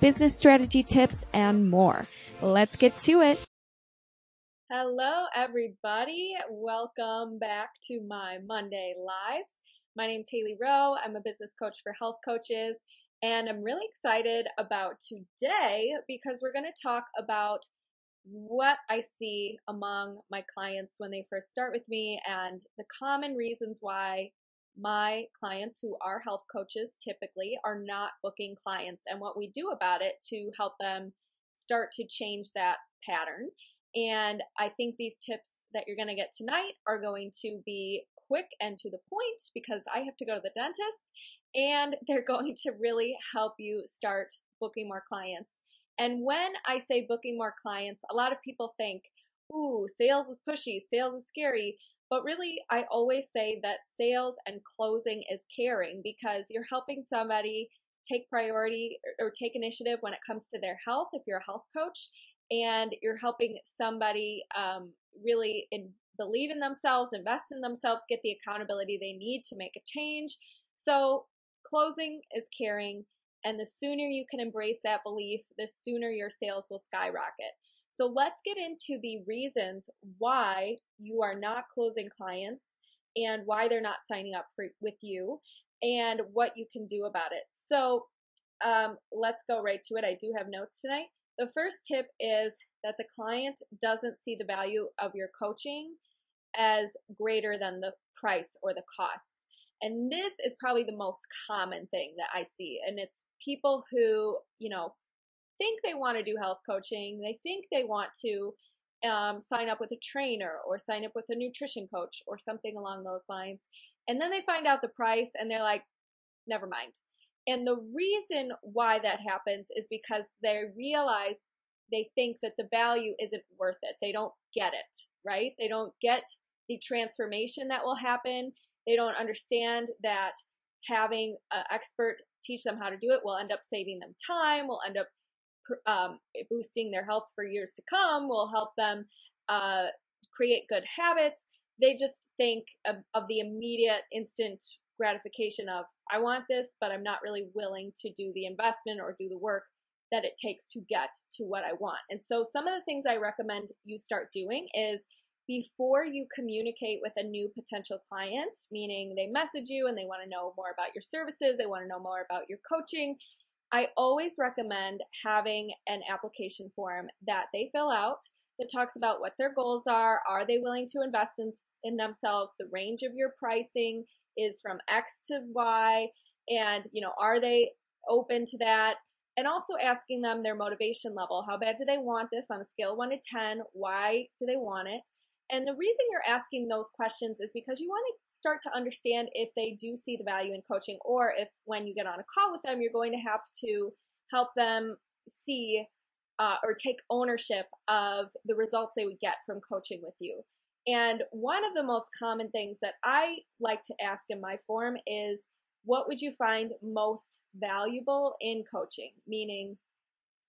business strategy tips, and more. Let's get to it. Hello, everybody. Welcome back to my Monday Lives. My name's Haley Rowe. I'm a business coach for health coaches, and I'm really excited about today because we're going to talk about what I see among my clients when they first start with me and the common reasons why my clients who are health coaches typically are not booking clients and what we do about it to help them start to change that pattern. And I think these tips that you're going to get tonight are going to be quick and to the point because I have to go to the dentist, and they're going to really help you start booking more clients. And when I say booking more clients, a lot of people think, ooh, sales is pushy, sales is scary. But really, I always say that sales and closing is caring because you're helping somebody take priority or take initiative when it comes to their health if you're a health coach. And you're helping somebody really believe in themselves, invest in themselves, get the accountability they need to make a change. So closing is caring. And the sooner you can embrace that belief, the sooner your sales will skyrocket. So let's get into the reasons why you are not closing clients and why they're not signing up with you and what you can do about it. So let's go right to it. I do have notes tonight. The first tip is that the client doesn't see the value of your coaching as greater than the price or the cost. And this is probably the most common thing that I see. And it's people who, you know, think they want to do health coaching. They think they want to sign up with a trainer or sign up with a nutrition coach or something along those lines. And then they find out the price and they're like, never mind. And the reason why that happens is because they realize they think that the value isn't worth it. They don't get it, right? They don't get the transformation that will happen. They don't understand that having an expert teach them how to do it will end up saving them time, will end up boosting their health for years to come, will help them create good habits. They just think of the immediate instant gratification of, I want this, but I'm not really willing to do the investment or do the work that it takes to get to what I want. And so some of the things I recommend you start doing is before you communicate with a new potential client, meaning they message you and they want to know more about your services, they want to know more about your coaching, I always recommend having an application form that they fill out that talks about what their goals are they willing to invest in themselves, the range of your pricing is from X to Y, and you know, are they open to that? And also asking them their motivation level. How bad do they want this on a scale of 1 to 10? Why do they want it? And the reason you're asking those questions is because you want to start to understand if they do see the value in coaching, or if when you get on a call with them, you're going to have to help them see or take ownership of the results they would get from coaching with you. And one of the most common things that I like to ask in my form is, what would you find most valuable in coaching? Meaning,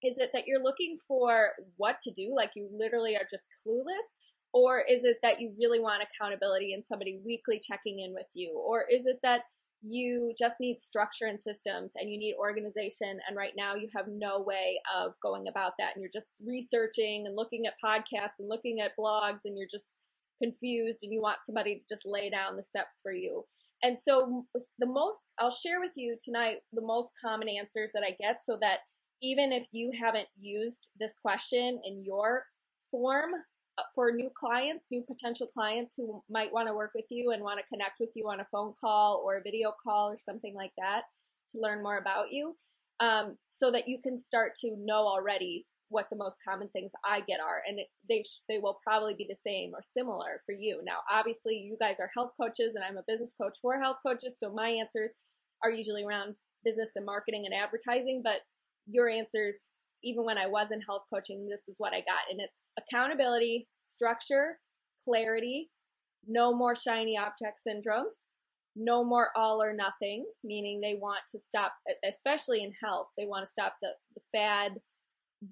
is it that you're looking for what to do, like you literally are just clueless? Or is it that you really want accountability and somebody weekly checking in with you? Or is it that you just need structure and systems and you need organization, and right now you have no way of going about that, and you're just researching and looking at podcasts and looking at blogs, and you're just confused and you want somebody to just lay down the steps for you? And so I'll share with you tonight the most common answers that I get, so that even if you haven't used this question in your form for new clients, new potential clients who might want to work with you and want to connect with you on a phone call or a video call or something like that to learn more about you, so that you can start to know already what the most common things I get are, and they will probably be the same or similar for you. Now, obviously, you guys are health coaches, and I'm a business coach for health coaches, so my answers are usually around business and marketing and advertising, but your answers even when I was in health coaching, this is what I got. And it's accountability, structure, clarity, no more shiny object syndrome, no more all or nothing, meaning they want to stop, especially in health, they want to stop the fad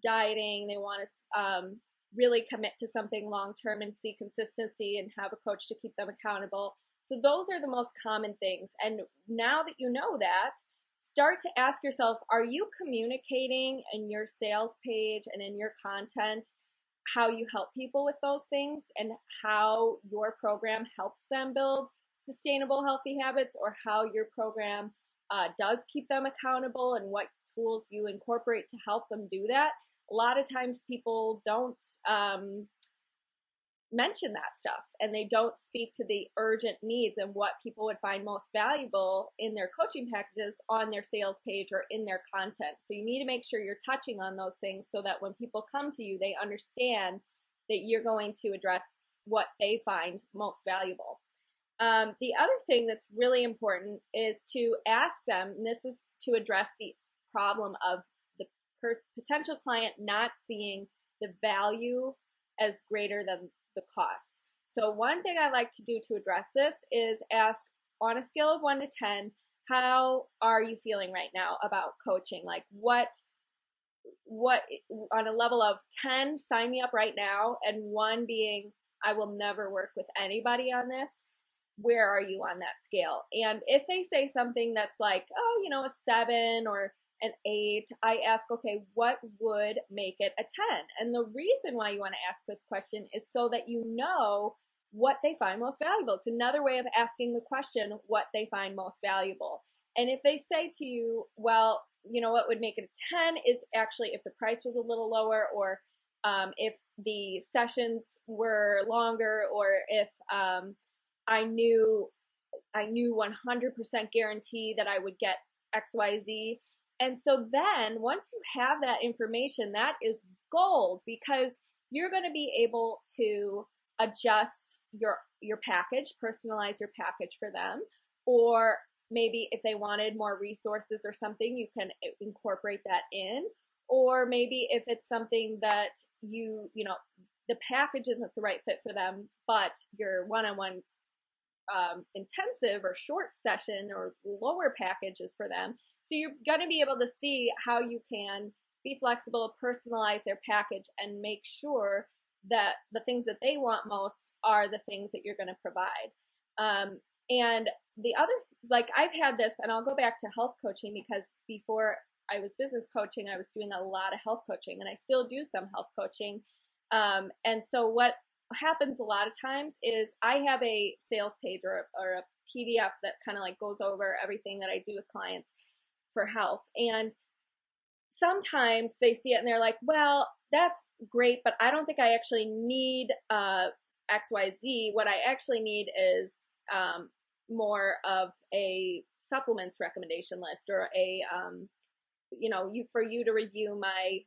dieting. They want to really commit to something long-term and see consistency and have a coach to keep them accountable. So those are the most common things. And now that you know that, start to ask yourself, are you communicating in your sales page and in your content how you help people with those things and how your program helps them build sustainable, healthy habits, or how your program does keep them accountable and what tools you incorporate to help them do that? A lot of times people don't mention that stuff, and they don't speak to the urgent needs and what people would find most valuable in their coaching packages on their sales page or in their content. So you need to make sure you're touching on those things so that when people come to you, they understand that you're going to address what they find most valuable. The other thing that's really important is to ask them, and this is to address the problem of the potential client not seeing the value as greater than the cost. So one thing I like to do to address this is ask, on a scale of 1 to 10, how are you feeling right now about coaching? Like what on a level of 10, sign me up right now, and 1 being, I will never work with anybody on this. Where are you on that scale? And if they say something that's like, oh, you know, a 7 or an 8, I ask, okay, what would make it a 10? And the reason why you want to ask this question is so that you know what they find most valuable. It's another way of asking the question, what they find most valuable. And if they say to you, well, you know, what would make it a 10 is actually if the price was a little lower, or if the sessions were longer, or if I knew 100% guarantee that I would get XYZ. And so then once you have that information, that is gold, because you're going to be able to adjust your package, personalize your package for them. Or maybe if they wanted more resources or something, you can incorporate that in. Or maybe if it's something that you know, the package isn't the right fit for them, but your one-on-one intensive or short session or lower packages for them. So you're going to be able to see how you can be flexible, personalize their package, and make sure that the things that they want most are the things that you're going to provide. And the other, like, I've had this, and I'll go back to health coaching, because before I was business coaching, I was doing a lot of health coaching, and I still do some health coaching. And so what happens a lot of times is I have a sales page or a PDF that kind of like goes over everything that I do with clients for health. And sometimes they see it and they're like, well, that's great, but I don't think I actually need XYZ. What I actually need is more of a supplements recommendation list, or a, for you to review my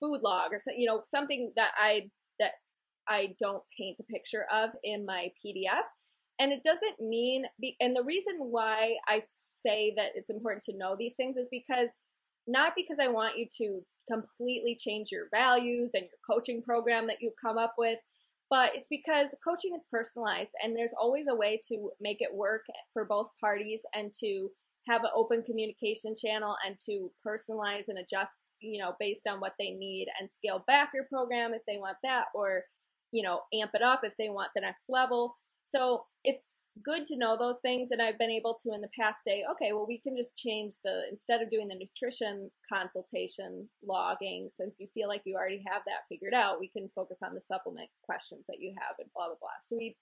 food log, or something that I don't paint the picture of in my PDF. And it doesn't mean, and the reason why I say that it's important to know these things is not because I want you to completely change your values and your coaching program that you come up with, but it's because coaching is personalized, and there's always a way to make it work for both parties, and to have an open communication channel, and to personalize and adjust, based on what they need, and scale back your program if they want that, or, amp it up if they want the next level. So it's good to know those things. And I've been able to in the past say, okay, well, we can just change instead of doing the nutrition consultation logging, since you feel like you already have that figured out, we can focus on the supplement questions that you have, and blah, blah, blah. So we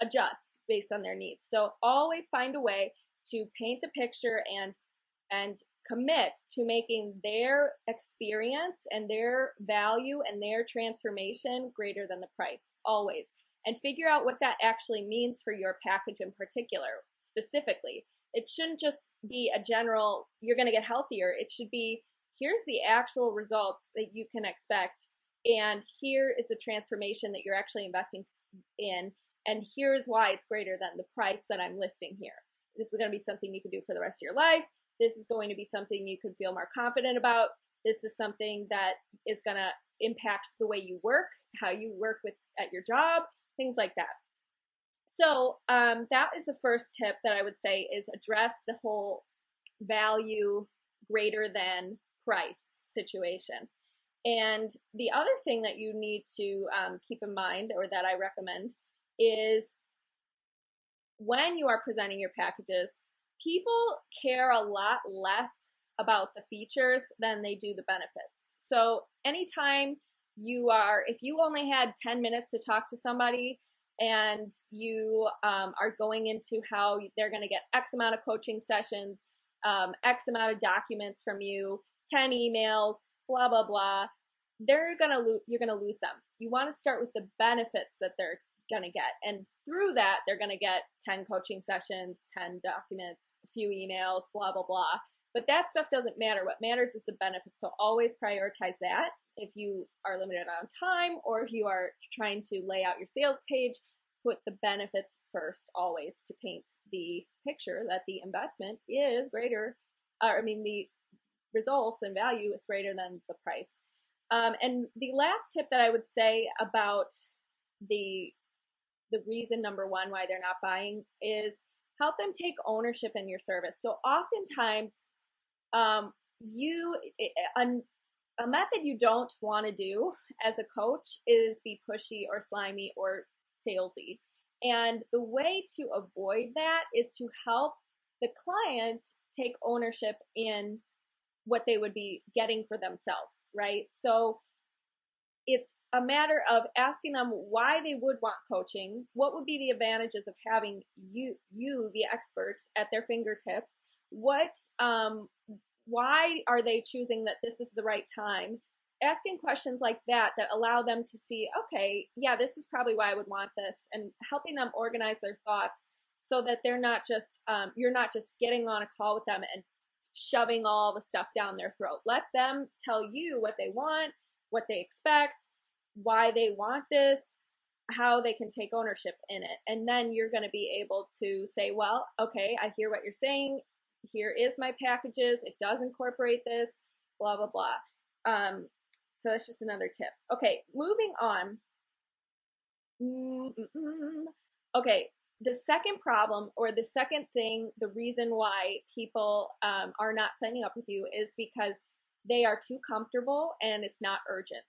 adjust based on their needs. So always find a way to paint the picture and commit to making their experience and their value and their transformation greater than the price, always. And figure out what that actually means for your package in particular, specifically. It shouldn't just be a general, you're going to get healthier. It should be, here's the actual results that you can expect, and here is the transformation that you're actually investing in, and here's why it's greater than the price that I'm listing here. This is going to be something you can do for the rest of your life. This is going to be something you can feel more confident about. This is something that is going to impact the way you work, how you work with at your job, things like that. So that is the first tip that I would say is address the whole value greater than price situation. And the other thing that you need to keep in mind, or that I recommend, is when you are presenting your packages, people care a lot less about the features than they do the benefits. So anytime you are, if you only had 10 minutes to talk to somebody and you are going into how they're going to get X amount of coaching sessions, X amount of documents from you, 10 emails, blah, blah, blah, you're going to lose them. You want to start with the benefits that they're going to get. And through that, they're going to get 10 coaching sessions, 10 documents, a few emails, blah, blah, blah. But that stuff doesn't matter. What matters is the benefits. So always prioritize that. If you are limited on time or if you are trying to lay out your sales page, put the benefits first always to paint the picture that the investment is greater, the results and value is greater than the price. And the last tip that I would say about the reason number one why they're not buying is help them take ownership in your service. So oftentimes, a method you don't want to do as a coach is be pushy or slimy or salesy. And the way to avoid that is to help the client take ownership in what they would be getting for themselves, right? So it's a matter of asking them why they would want coaching, what would be the advantages of having you the expert, at their fingertips, why are they choosing that this is the right time? Asking questions like that that allow them to see, okay, yeah, this is probably why I would want this, and helping them organize their thoughts so that they're not just, you're not just getting on a call with them and shoving all the stuff down their throat. Let them tell you what they want, what they expect, why they want this, how they can take ownership in it. And then you're going to be able to say, well, okay, I hear what you're saying. Here is my packages. It does incorporate this, blah, blah, blah. So that's just another tip. Okay, moving on. Okay, the second problem, or the second thing, the reason why people are not signing up with you is because they are too comfortable and it's not urgent.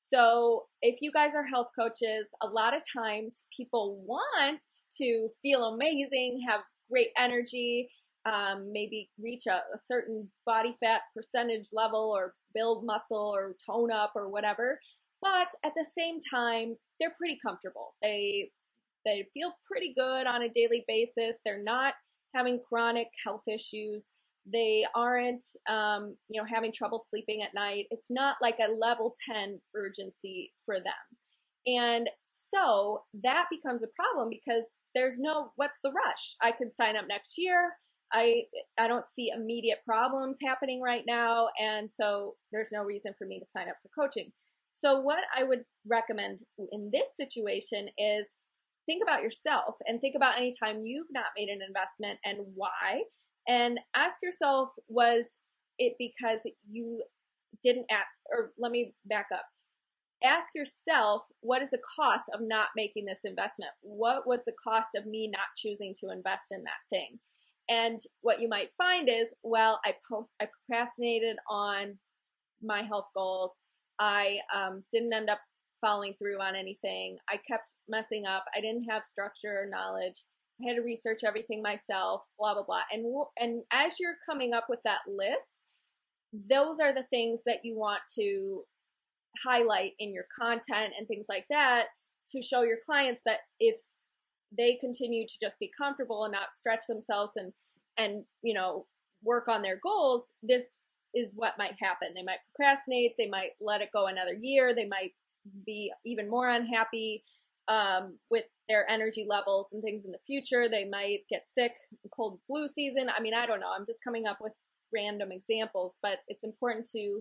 So if you guys are health coaches, a lot of times people want to feel amazing, have great energy, maybe reach a certain body fat percentage level or build muscle or tone up or whatever. But at the same time, they're pretty comfortable. They feel pretty good on a daily basis. They're not having chronic health issues. They aren't, having trouble sleeping at night. It's not like a level 10 urgency for them. And so that becomes a problem because there's no, what's the rush? I could sign up next year. I don't see immediate problems happening right now. And so there's no reason for me to sign up for coaching. So what I would recommend in this situation is think about yourself and think about any time you've not made an investment and why. And ask yourself, was it because you didn't act, or let me back up. Ask yourself, what is the cost of not making this investment? What was the cost of me not choosing to invest in that thing? And what you might find is, well, I procrastinated on my health goals. I didn't end up following through on anything. I kept messing up. I didn't have structure or knowledge. I had to research everything myself, blah, blah, blah. And as you're coming up with that list, those are the things that you want to highlight in your content and things like that to show your clients that if they continue to just be comfortable and not stretch themselves and work on their goals, this is what might happen. They might procrastinate. They might let it go another year. They might be even more unhappy with their energy levels and things in the future. They might get sick, cold flu season. I mean, I don't know. I'm just coming up with random examples, but it's important to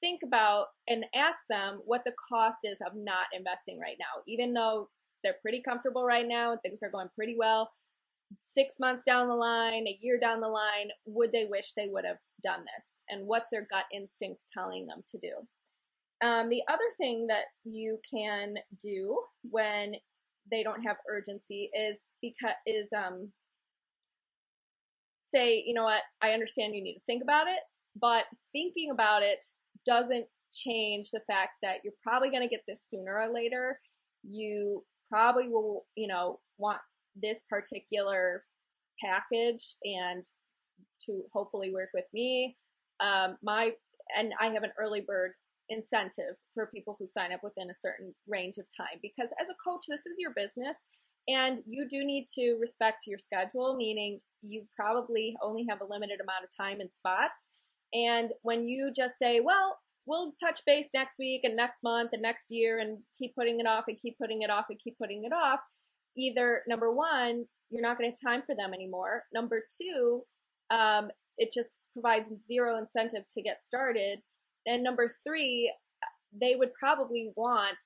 think about and ask them what the cost is of not investing right now. Even though they're pretty comfortable right now and things are going pretty well, 6 months down the line, a year down the line, would they wish they would have done this? And what's their gut instinct telling them to do? The other thing that you can do when they don't have urgency is say, you know what, I understand you need to think about it, but thinking about it doesn't change the fact that you're probably going to get this sooner or later. You probably will, you know, want this particular package and to hopefully work with me. And I have an early bird incentive for people who sign up within a certain range of time, because as a coach, this is your business and you do need to respect your schedule, meaning you probably only have a limited amount of time and spots. And when you just say, well, we'll touch base next week and next month and next year, and keep putting it off and keep putting it off and keep putting it off, either number one, you're not going to have time for them anymore. Number two, it just provides zero incentive to get started. And number three, they would probably want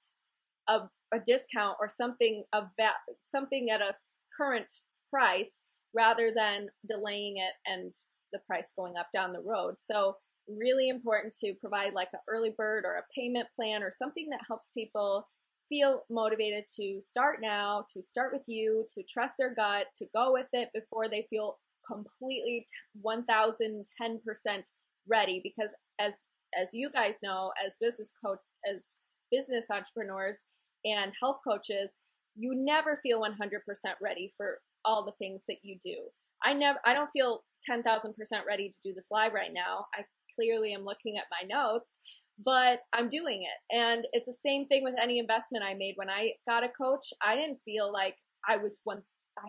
a discount or something of that, something at a current price rather than delaying it and the price going up down the road. So really important to provide like an early bird or a payment plan or something that helps people feel motivated to start now, to start with you, to trust their gut, to go with it before they feel completely 1,010% ready. Because as you guys know, as business coach, as business entrepreneurs and health coaches, you never feel 100% ready for all the things that you do. I don't feel 10,000% ready to do this live right now. I clearly am looking at my notes, but I'm doing it. And it's the same thing with any investment I made. When I got a coach, I didn't feel like I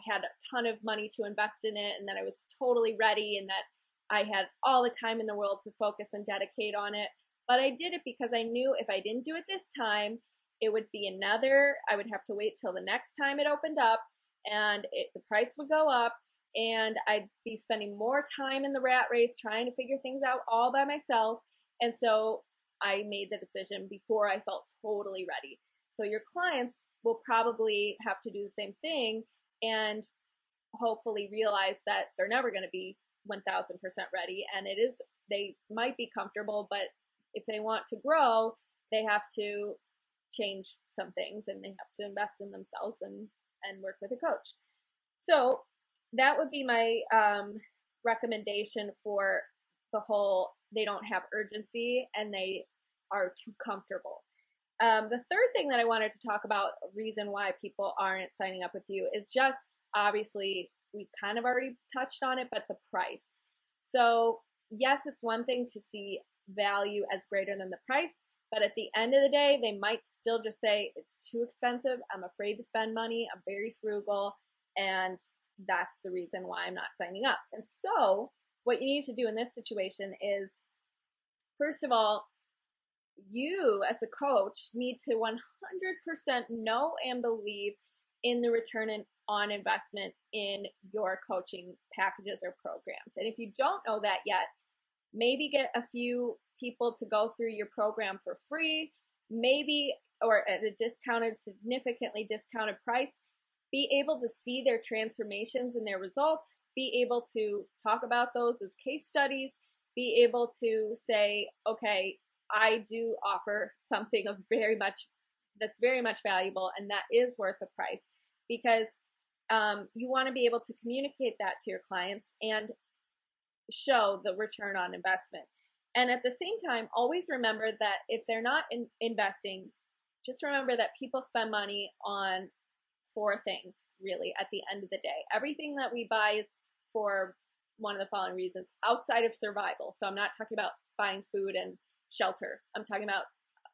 had a ton of money to invest in it and that I was totally ready and that I had all the time in the world to focus and dedicate on it. But I did it because I knew if I didn't do it this time, it would be another, I would have to wait till the next time it opened up, and the price would go up, and I'd be spending more time in the rat race trying to figure things out all by myself. And so I made the decision before I felt totally ready. So your clients will probably have to do the same thing and hopefully realize that they're never going to be 1000% ready. And they might be comfortable, but if they want to grow, they have to change some things and they have to invest in themselves and work with a coach. So that would be my recommendation for the whole, they don't have urgency and they are too comfortable. The third thing that I wanted to talk about, reason why people aren't signing up with you, is just, obviously, we kind of already touched on it, but the price. So yes, it's one thing to see value as greater than the price, but at the end of the day, they might still just say, it's too expensive, I'm afraid to spend money, I'm very frugal, and that's the reason why I'm not signing up. And so what you need to do in this situation is, first of all, you as a coach need to 100% know and believe in the return on investment in your coaching packages or programs. And if you don't know that yet, maybe get a few people to go through your program for free, maybe, or at a significantly discounted price. Be able to see their transformations and their results, be able to talk about those as case studies, be able to say, okay, I do offer something that's very much valuable, and that is worth the price, because you want to be able to communicate that to your clients and show the return on investment. And at the same time, always remember that if they're not investing, just remember that people spend money on four things, really, at the end of the day. Everything that we buy is for one of the following reasons outside of survival. So I'm not talking about buying food and shelter. I'm talking about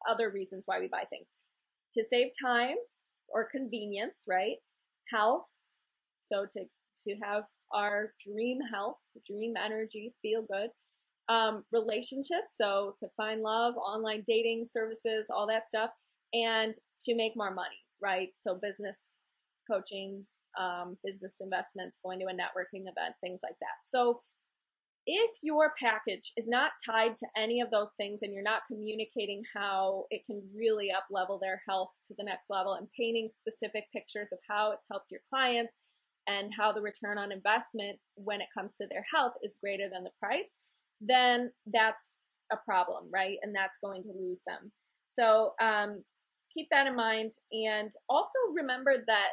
other reasons why we buy things. To save time or convenience, right? Health. So to have our dream health, dream energy, feel good. Relationships. So to find love, online dating services, all that stuff. And to make more money, right? So business coaching, business investments, going to a networking event, things like that. So if your package is not tied to any of those things and you're not communicating how it can really up-level their health to the next level and painting specific pictures of how it's helped your clients, and how the return on investment when it comes to their health is greater than the price, then that's a problem, right? And that's going to lose them. So keep that in mind. And also remember that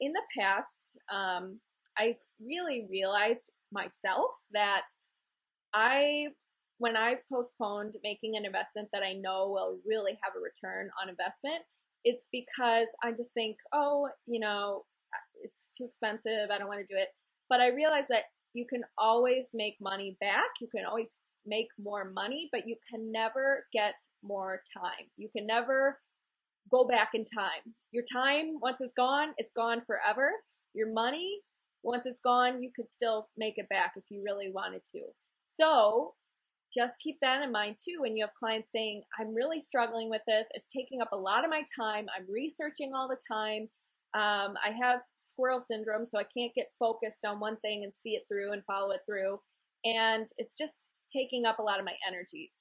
in the past, I've really realized myself that when I've postponed making an investment that I know will really have a return on investment, it's because I just think, oh, you know, it's too expensive, I don't want to do it. But I realize that you can always make money back. You can always make more money, but you can never get more time. You can never go back in time. Your time, once it's gone forever. Your money, once it's gone, you could still make it back if you really wanted to. So just keep that in mind too when you have clients saying, I'm really struggling with this. It's taking up a lot of my time. I'm researching all the time. I have squirrel syndrome, so I can't get focused on one thing and see it through and follow it through. And it's just taking up a lot of my energy.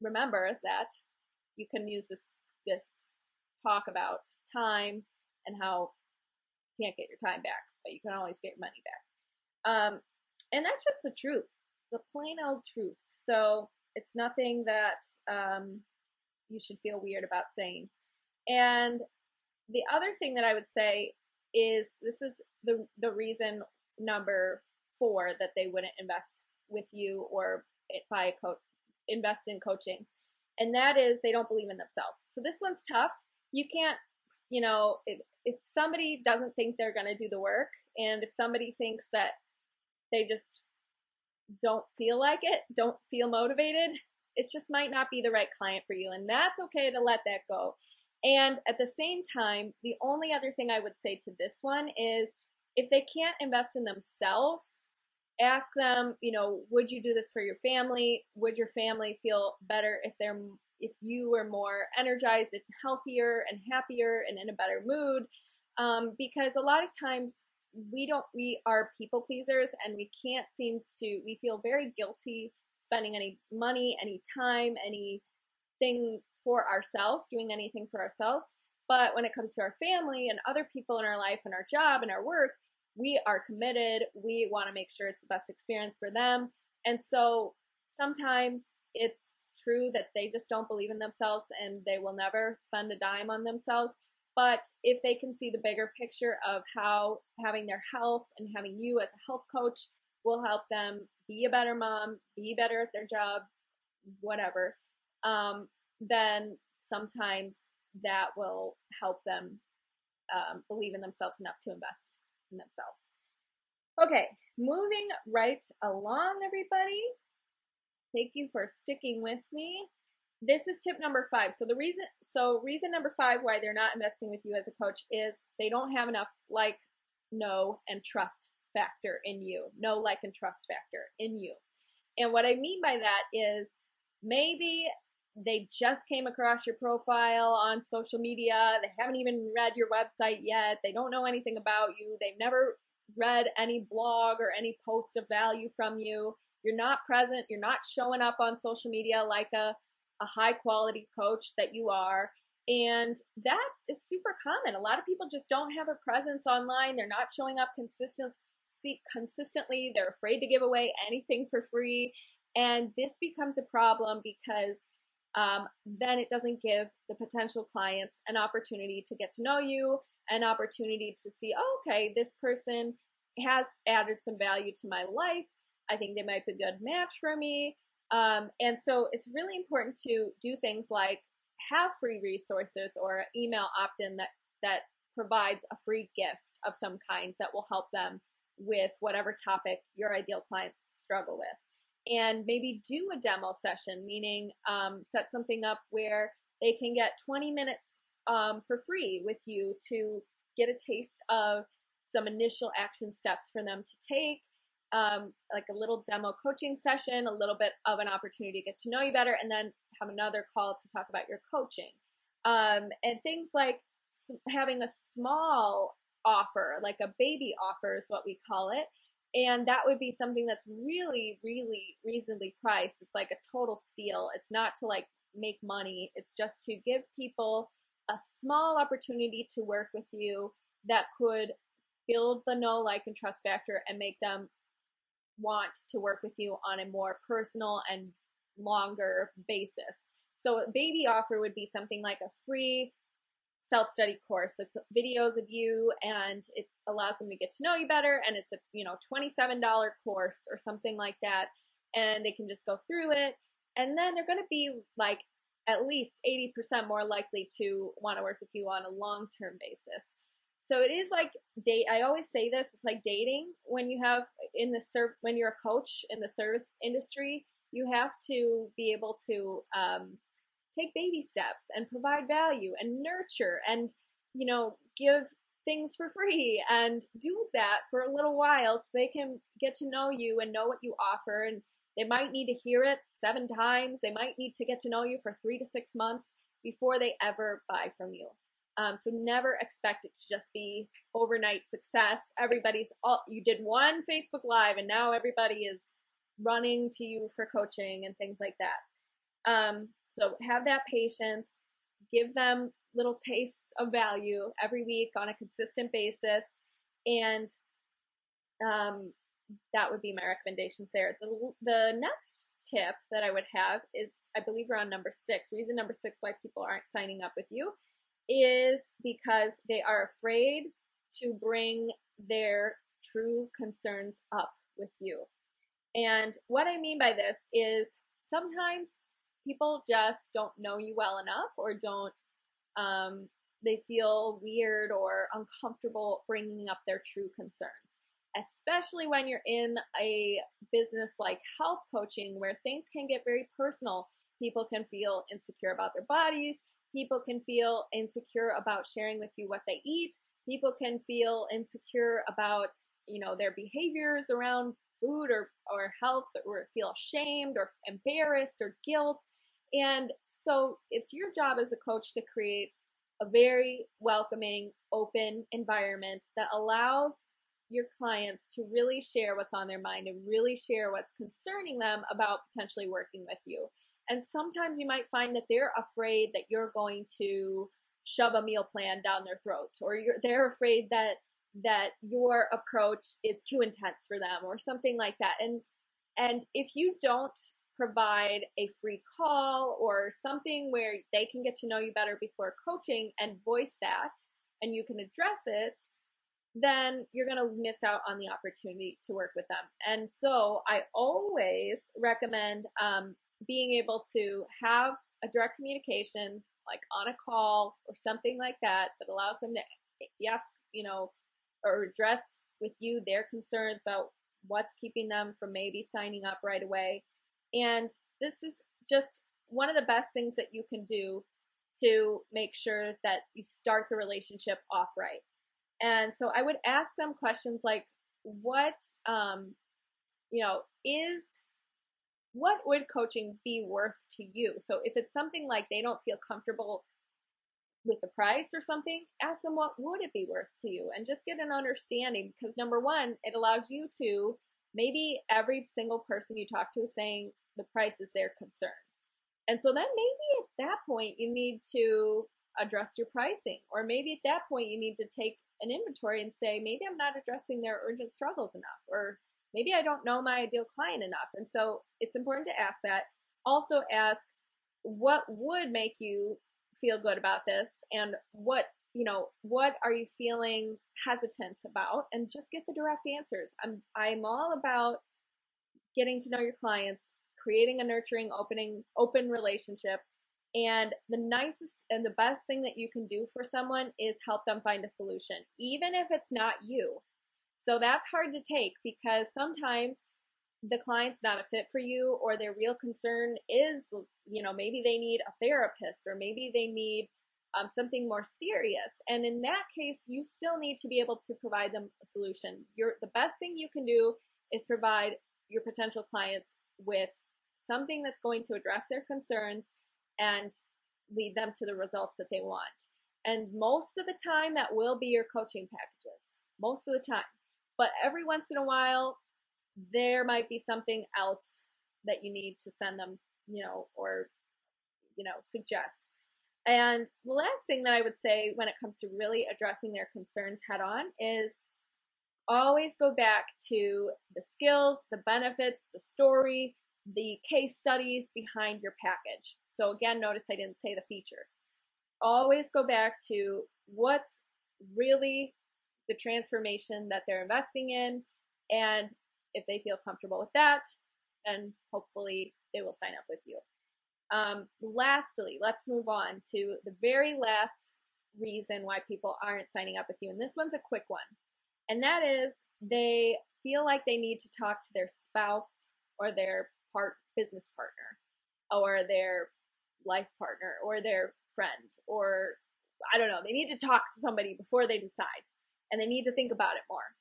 Remember that you can use this talk about time and how you can't get your time back, but you can always get money back. And that's just the truth. It's a plain old truth. So it's nothing that you should feel weird about saying. And the other thing that I would say is this is the reason number 4 that they wouldn't invest with you or buy a coach, invest in coaching. And that is they don't believe in themselves. So this one's tough. You can't, you know, if somebody doesn't think they're going to do the work, and if somebody thinks that they just don't feel like it, don't feel motivated, it just might not be the right client for you. And that's okay to let that go. And at the same time, the only other thing I would say to this one is if they can't invest in themselves, ask them, you know, would you do this for your family? Would your family feel better if you were more energized and healthier and happier and in a better mood? Because a lot of times we are people pleasers, and we feel very guilty spending any money, any time, anything for ourselves, doing anything for ourselves. But when it comes to our family and other people in our life and our job and our work, we are committed. We want to make sure it's the best experience for them. And so sometimes it's true that they just don't believe in themselves and they will never spend a dime on themselves. But if they can see the bigger picture of how having their health and having you as a health coach will help them be a better mom, be better at their job, whatever, then sometimes that will help them believe in themselves enough to invest in themselves. Okay, moving right along, everybody. Thank you for sticking with me. This is tip number 5. So reason number 5 why they're not investing with you as a coach is they don't have enough like, know, and trust factor in you. Know, like, and trust factor in you. And what I mean by that is maybe they just came across your profile on social media. They haven't even read your website yet. They don't know anything about you. They've never read any blog or any post of value from you. You're not present. You're not showing up on social media like a high quality coach that you are. And that is super common. A lot of people just don't have a presence online. They're not showing up consistently. They're afraid to give away anything for free. And this becomes a problem because then it doesn't give the potential clients an opportunity to get to know you, an opportunity to see, oh, okay, this person has added some value to my life. I think they might be a good match for me. And so it's really important to do things like have free resources or email opt-in that provides a free gift of some kind that will help them with whatever topic your ideal clients struggle with. And maybe do a demo session, meaning set something up where they can get 20 minutes for free with you to get a taste of some initial action steps for them to take, like a little demo coaching session, a little bit of an opportunity to get to know you better, and then have another call to talk about your coaching. And things like having a small offer, like a baby offer is what we call it. And that would be something that's really, really reasonably priced. It's like a total steal. It's not to like make money. It's just to give people a small opportunity to work with you that could build the know, like, and trust factor and make them want to work with you on a more personal and longer basis. So a baby offer would be something like a free self-study course. It's videos of you, and it allows them to get to know you better. And it's a, you know, $27 course or something like that. And they can just go through it. And then they're going to be like at least 80% more likely to want to work with you on a long-term basis. So it is like date. I always say this, it's like dating. When you have when you're a coach in the service industry, you have to be able to take baby steps and provide value and nurture and, you know, give things for free and do that for a little while so they can get to know you and know what you offer. And they might need to hear it 7 times. They might need to get to know you for 3 to 6 months before they ever buy from you. So never expect it to just be overnight success. You did one Facebook Live and now everybody is running to you for coaching and things like that. So have that patience, give them little tastes of value every week on a consistent basis. And that would be my recommendations there. The next tip that I would have is, I believe we're on number 6, reason number 6 why people aren't signing up with you is because they are afraid to bring their true concerns up with you. And what I mean by this is sometimes people just don't know you well enough, or don't, they feel weird or uncomfortable bringing up their true concerns, especially when you're in a business like health coaching where things can get very personal. People can feel insecure about their bodies. People can feel insecure about sharing with you what they eat. People can feel insecure about, you know, their behaviors around food or health, or feel ashamed or embarrassed or guilt. And so it's your job as a coach to create a very welcoming, open environment that allows your clients to really share what's on their mind and really share what's concerning them about potentially working with you. And sometimes you might find that they're afraid that you're going to shove a meal plan down their throat, or they're afraid that your approach is too intense for them or something like that. And if you don't provide a free call or something where they can get to know you better before coaching and voice that, and you can address it, then you're going to miss out on the opportunity to work with them. And so I always recommend being able to have a direct communication, like on a call or something like that allows them to ask, you know, or address with you their concerns about what's keeping them from maybe signing up right away. And this is just one of the best things that you can do to make sure that you start the relationship off right. And so I would ask them questions like, what would coaching be worth to you? So if it's something like they don't feel comfortable with the price or something, ask them, what would it be worth to you? And just get an understanding, because number 1, it allows you to, maybe every single person you talk to is saying the price is their concern. And so then maybe at that point you need to address your pricing, or maybe at that point you need to take an inventory and say, maybe I'm not addressing their urgent struggles enough, or maybe I don't know my ideal client enough. And so it's important to ask that. Also ask, what would make you feel good about this? And what are you feeling hesitant about? And just get the direct answers. I'm all about getting to know your clients, creating a nurturing, open relationship. And the nicest and the best thing that you can do for someone is help them find a solution, even if it's not you. So that's hard to take, because sometimes the client's not a fit for you, or their real concern is, you know, maybe they need a therapist, or maybe they need something more serious. And in that case, you still need to be able to provide them a solution. The best thing you can do is provide your potential clients with something that's going to address their concerns and lead them to the results that they want. And most of the time, that will be your coaching packages. Most of the time. But every once in a while, there might be something else that you need to send them, suggest. And the last thing that I would say when it comes to really addressing their concerns head on is always go back to the skills, the benefits, the story, the case studies behind your package. So again, notice I didn't say the features. Always go back to what's really the transformation that they're investing in, and if they feel comfortable with that, then hopefully they will sign up with you. Lastly, let's move on to the very last reason why people aren't signing up with you, and this one's a quick one, and that is they feel like they need to talk to their spouse or their business partner or their life partner or their friend, or I don't know, they need to talk to somebody before they decide, and they need to think about it more.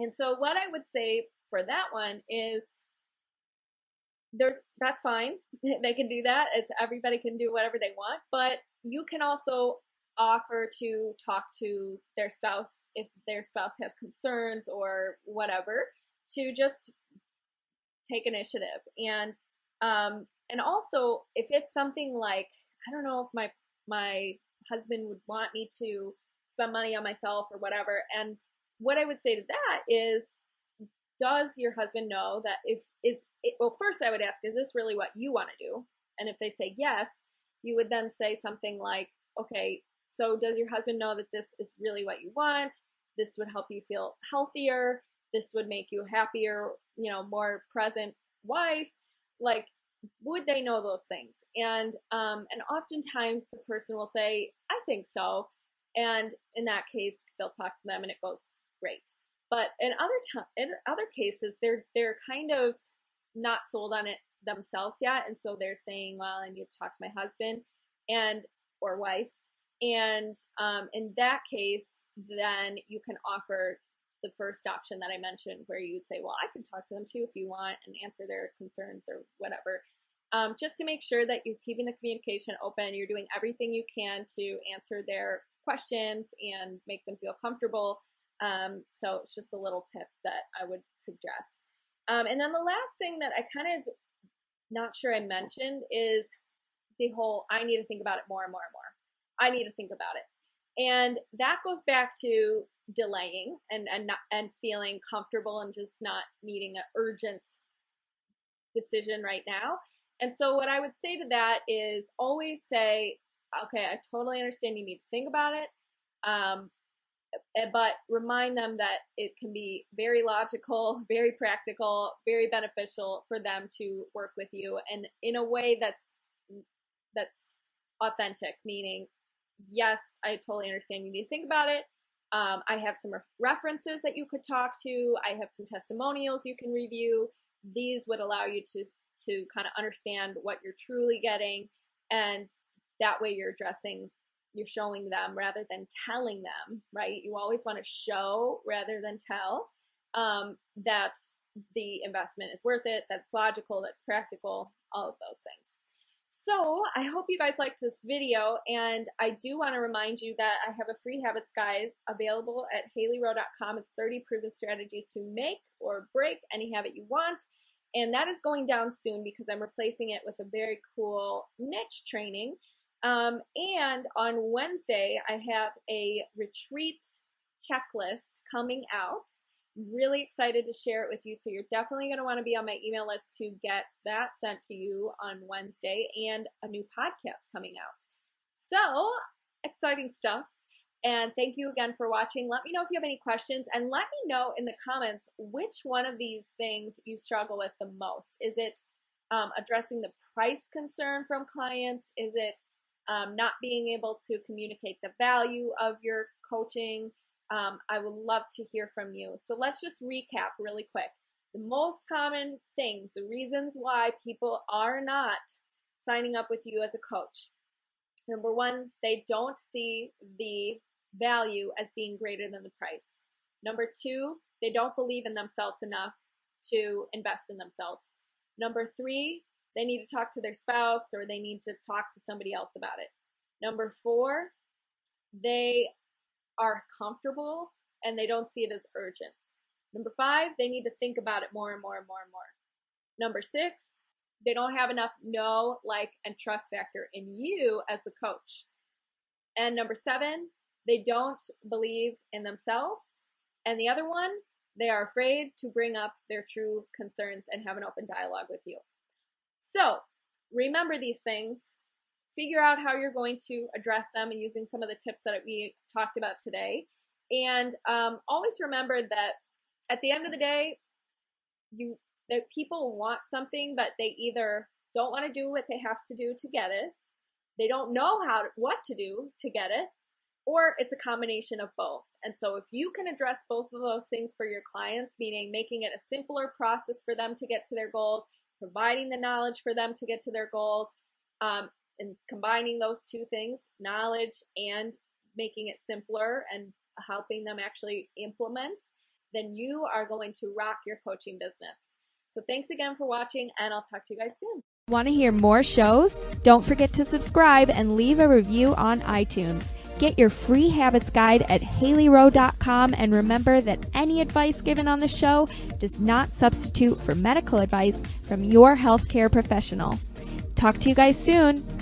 And so what I would say for that one is that's fine. They can do that. Everybody can do whatever they want, but you can also offer to talk to their spouse if their spouse has concerns or whatever, to just take initiative. And also if it's something like, I don't know if my husband would want me to spend money on myself or whatever. And what I would say to that is, does your husband know that well, first I would ask, is this really what you want to do? And if they say yes, you would then say something like, okay, so does your husband know that this is really what you want? This would help you feel healthier. This would make you happier, you know, more present wife. Like, would they know those things? And oftentimes the person will say, I think so. And in that case, they'll talk to them and it goes great. But in other cases, they're kind of not sold on it themselves yet. And so they're saying, well, I need to talk to my husband or wife. And in that case, then you can offer the first option that I mentioned, where you would say, well, I can talk to them too if you want, and answer their concerns or whatever. Just to make sure that you're keeping the communication open, you're doing everything you can to answer their questions and make them feel comfortable. So it's just a little tip that I would suggest. And then the last thing that I kind of not sure I mentioned is the whole, I need to think about it more and more and more. I need to think about it. And that goes back to delaying and feeling comfortable and just not needing an urgent decision right now. And so what I would say to that is always say, okay, I totally understand you need to think about it. But remind them that it can be very logical, very practical, very beneficial for them to work with you, and in a way that's authentic, meaning, yes, I totally understand you need to think about it. I have some references that you could talk to. I have some testimonials you can review. These would allow you to kind of understand what you're truly getting, and that way you're showing them rather than telling them, right? You always want to show rather than tell that the investment is worth it, that's logical, that's practical, all of those things. So I hope you guys liked this video, and I do want to remind you that I have a free habits guide available at haleyrowe.com. It's 30 proven strategies to make or break any habit you want, and that is going down soon because I'm replacing it with a very cool niche training. And on Wednesday, I have a retreat checklist coming out. I'm really excited to share it with you. So you're definitely going to want to be on my email list to get that sent to you on Wednesday, and a new podcast coming out. So exciting stuff. And thank you again for watching. Let me know if you have any questions, and let me know in the comments which one of these things you struggle with the most. Is it addressing the price concern from clients? Is it not being able to communicate the value of your coaching? I would love to hear from you. So let's just recap really quick. The most common things, the reasons why people are not signing up with you as a coach. Number one, they don't see the value as being greater than the price. Number two, they don't believe in themselves enough to invest in themselves. Number three, they need to talk to their spouse, or they need to talk to somebody else about it. Number four, they are comfortable and they don't see it as urgent. Number five, they need to think about it more and more and more and more. Number six, they don't have enough know, like, and trust factor in you as the coach. And number seven, they don't believe in themselves. And the other one, They are afraid to bring up their true concerns and have an open dialogue with you. So remember these things, figure out how you're going to address them and using some of the tips that we talked about today. And always remember that at the end of the day, that people want something, but they either don't want to do what they have to do to get it, they don't know what to do to get it, or it's a combination of both. And so if you can address both of those things for your clients, meaning making it a simpler process for them to get to their goals, providing the knowledge for them to get to their goals, and combining those two things, knowledge and making it simpler and helping them actually implement, then you are going to rock your coaching business. So thanks again for watching, and I'll talk to you guys soon. Want to hear more shows? Don't forget to subscribe and leave a review on iTunes. Get your free habits guide at HaleyRowe.com, and remember that any advice given on the show does not substitute for medical advice from your healthcare professional. Talk to you guys soon.